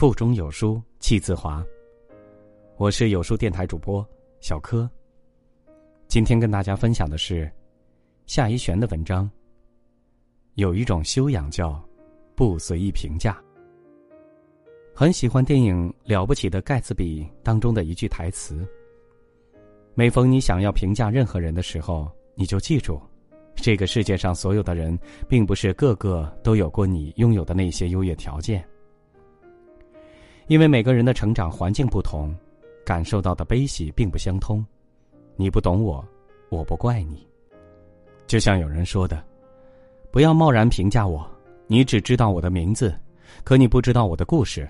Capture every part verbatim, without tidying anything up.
腹中有书气自华。我是有书电台主播小柯。今天跟大家分享的是夏一璇的文章，有一种修养叫不随意评价。很喜欢电影《了不起的盖茨比》当中的一句台词，每逢你想要评价任何人的时候，你就记住，这个世界上所有的人并不是个个都有过你拥有的那些优越条件。因为每个人的成长环境不同，感受到的悲喜并不相通。你不懂我，我不怪你。就像有人说的，不要贸然评价我，你只知道我的名字，可你不知道我的故事。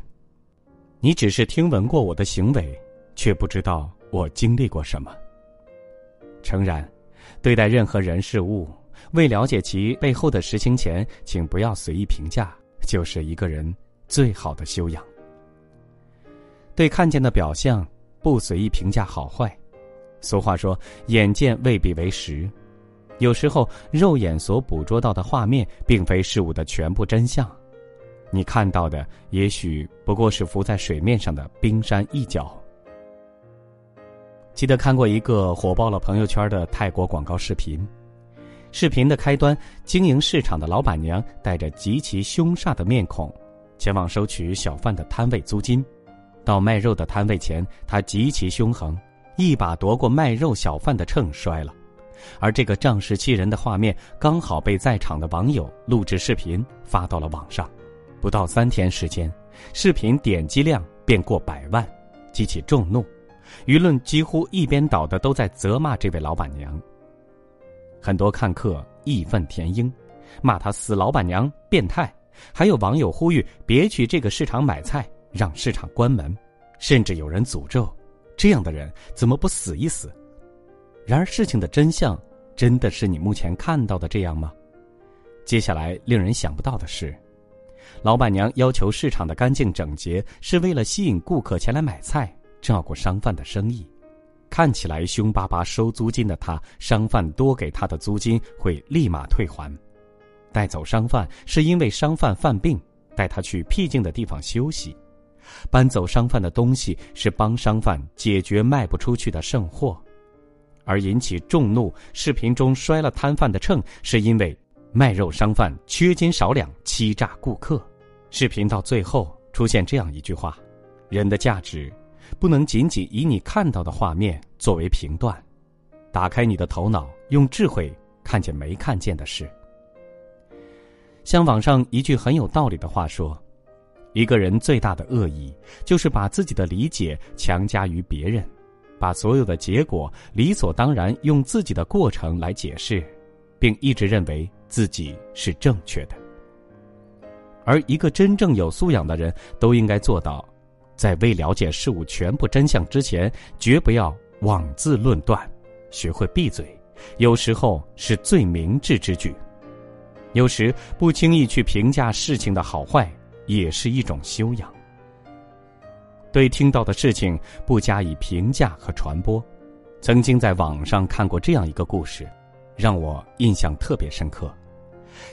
你只是听闻过我的行为，却不知道我经历过什么。诚然，对待任何人事物，未了解其背后的实情前，请不要随意评价，就是一个人最好的修养。对看见的表象，不随意评价好坏。俗话说，眼见未必为实。有时候，肉眼所捕捉到的画面，并非事物的全部真相。你看到的，也许不过是浮在水面上的冰山一角。记得看过一个火爆了朋友圈的泰国广告视频，视频的开端，经营市场的老板娘带着极其凶煞的面孔，前往收取小贩的摊位租金。到卖肉的摊位前，他极其凶横，一把夺过卖肉小贩的秤摔了。而这个仗势欺人的画面，刚好被在场的网友录制视频发到了网上。不到三天时间，视频点击量便过百万，激起众怒，舆论几乎一边倒的都在责骂这位老板娘。很多看客义愤填膺，骂她死老板娘、变态，还有网友呼吁别去这个市场买菜，让市场关门，甚至有人诅咒这样的人怎么不死一死。然而事情的真相真的是你目前看到的这样吗？接下来令人想不到的是，老板娘要求市场的干净整洁，是为了吸引顾客前来买菜，照顾商贩的生意。看起来凶巴巴收租金的他，商贩多给他的租金会立马退还。带走商贩是因为商贩犯病，带他去僻静的地方休息。搬走商贩的东西是帮商贩解决卖不出去的剩货。而引起众怒，视频中摔了摊贩的秤，是因为卖肉商贩缺斤少两，欺诈顾客。视频到最后出现这样一句话，人的价值不能仅仅以你看到的画面作为评断，打开你的头脑，用智慧看见没看见的事。像网上一句很有道理的话说，一个人最大的恶意，就是把自己的理解强加于别人，把所有的结果理所当然用自己的过程来解释，并一直认为自己是正确的。而一个真正有素养的人，都应该做到在未了解事物全部真相之前，绝不要妄自论断，学会闭嘴，有时候是最明智之举。有时不轻易去评价事情的好坏，也是一种修养。对听到的事情不加以评价和传播。曾经在网上看过这样一个故事，让我印象特别深刻。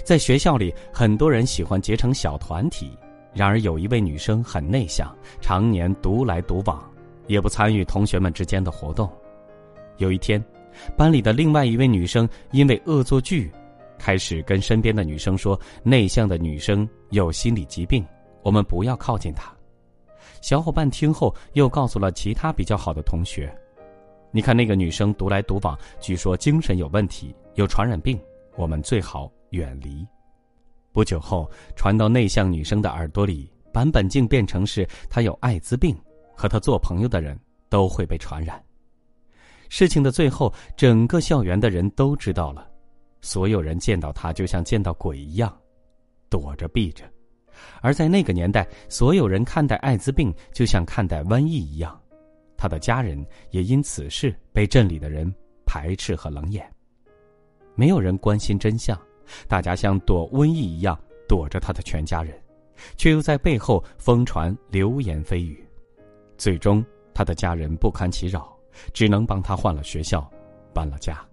在学校里，很多人喜欢结成小团体，然而有一位女生很内向，常年独来独往，也不参与同学们之间的活动。有一天，班里的另外一位女生因为恶作剧，开始跟身边的女生说，内向的女生有心理疾病，我们不要靠近她。小伙伴听后又告诉了其他比较好的同学，你看那个女生独来独往，据说精神有问题，有传染病，我们最好远离。不久后传到内向女生的耳朵里，版本竟变成是她有艾滋病，和她做朋友的人都会被传染。事情的最后，整个校园的人都知道了，所有人见到她就像见到鬼一样，躲着避着。而在那个年代，所有人看待艾滋病就像看待瘟疫一样，她的家人也因此事被镇里的人排斥和冷眼。没有人关心真相，大家像躲瘟疫一样躲着他的全家人，却又在背后疯传流言蜚语。最终他的家人不堪其扰，只能帮他换了学校，搬了家。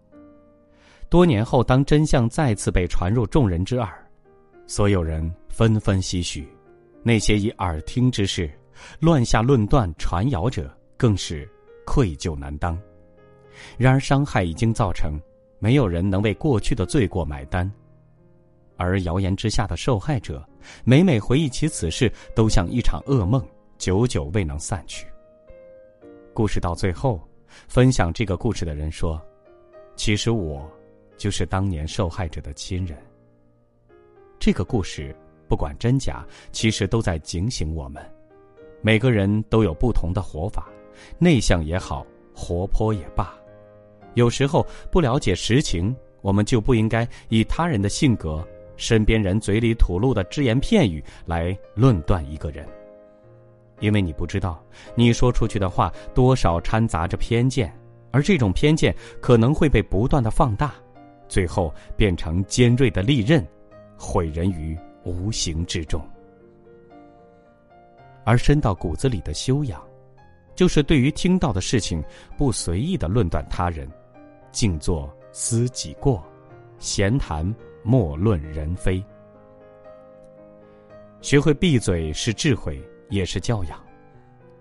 多年后，当真相再次被传入众人之耳，所有人纷纷唏嘘，那些以耳听之事乱下论断传谣者，更是愧疚难当。然而伤害已经造成，没有人能为过去的罪过买单。而谣言之下的受害者，每每回忆起此事，都像一场噩梦，久久未能散去。故事到最后，分享这个故事的人说，其实我就是当年受害者的亲人。这个故事不管真假，其实都在警醒我们，每个人都有不同的活法，内向也好，活泼也罢。有时候不了解实情，我们就不应该以他人的性格、身边人嘴里吐露的只言片语来论断一个人，因为你不知道你说出去的话多少掺杂着偏见，而这种偏见可能会被不断的放大，最后变成尖锐的利刃，毁人于无形之中。而深到骨子里的修养，就是对于听到的事情不随意的论断他人，静坐思己过，闲谈莫论人非。学会闭嘴是智慧，也是教养。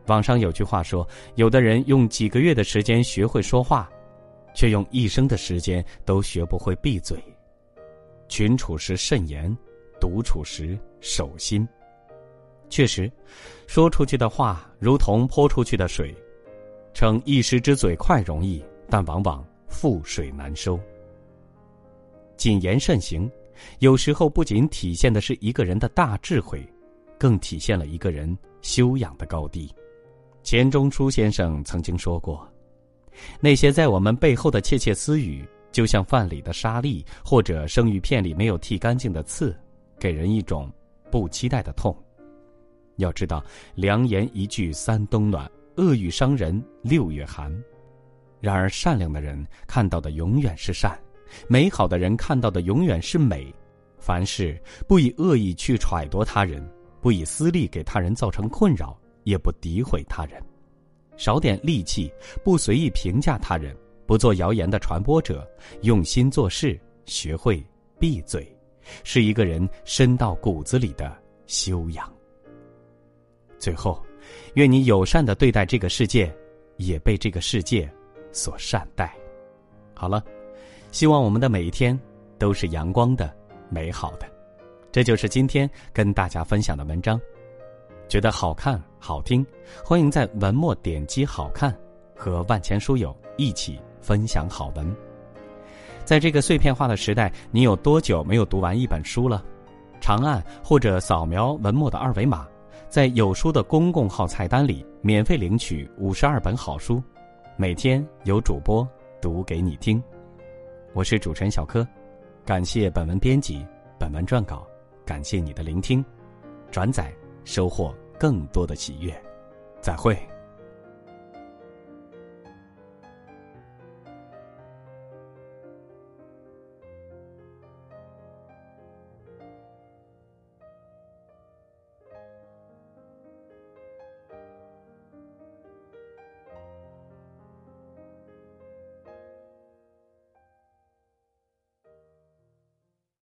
网上有句话说，有的人用几个月的时间学会说话，却用一生的时间都学不会闭嘴。群处时慎言，独处时守心。确实，说出去的话如同泼出去的水，逞一时之嘴快容易，但往往覆水难收。谨言慎行，有时候不仅体现的是一个人的大智慧，更体现了一个人修养的高低。钱钟书先生曾经说过，那些在我们背后的窃窃私语，就像饭里的沙粒，或者生鱼片里没有剃干净的刺，给人一种不期待的痛。要知道，良言一句三冬暖，恶语伤人六月寒。然而善良的人看到的永远是善，美好的人看到的永远是美。凡事不以恶意去揣度他人，不以私利给他人造成困扰，也不诋毁他人，少点戾气，不随意评价他人，不做谣言的传播者，用心做事，学会闭嘴，是一个人深到骨子里的修养。最后，愿你友善地对待这个世界，也被这个世界所善待。好了，希望我们的每一天都是阳光的、美好的。这就是今天跟大家分享的文章。觉得好看好听，欢迎在文末点击好看，和万千书友一起分享好文。在这个碎片化的时代，你有多久没有读完一本书了？长按或者扫描文末的二维码，在有书的公共号菜单里免费领取五十二本好书，每天有主播读给你听。我是主持人小柯，感谢本文编辑、本文撰稿，感谢你的聆听、转载，收获更多的喜悦。再会。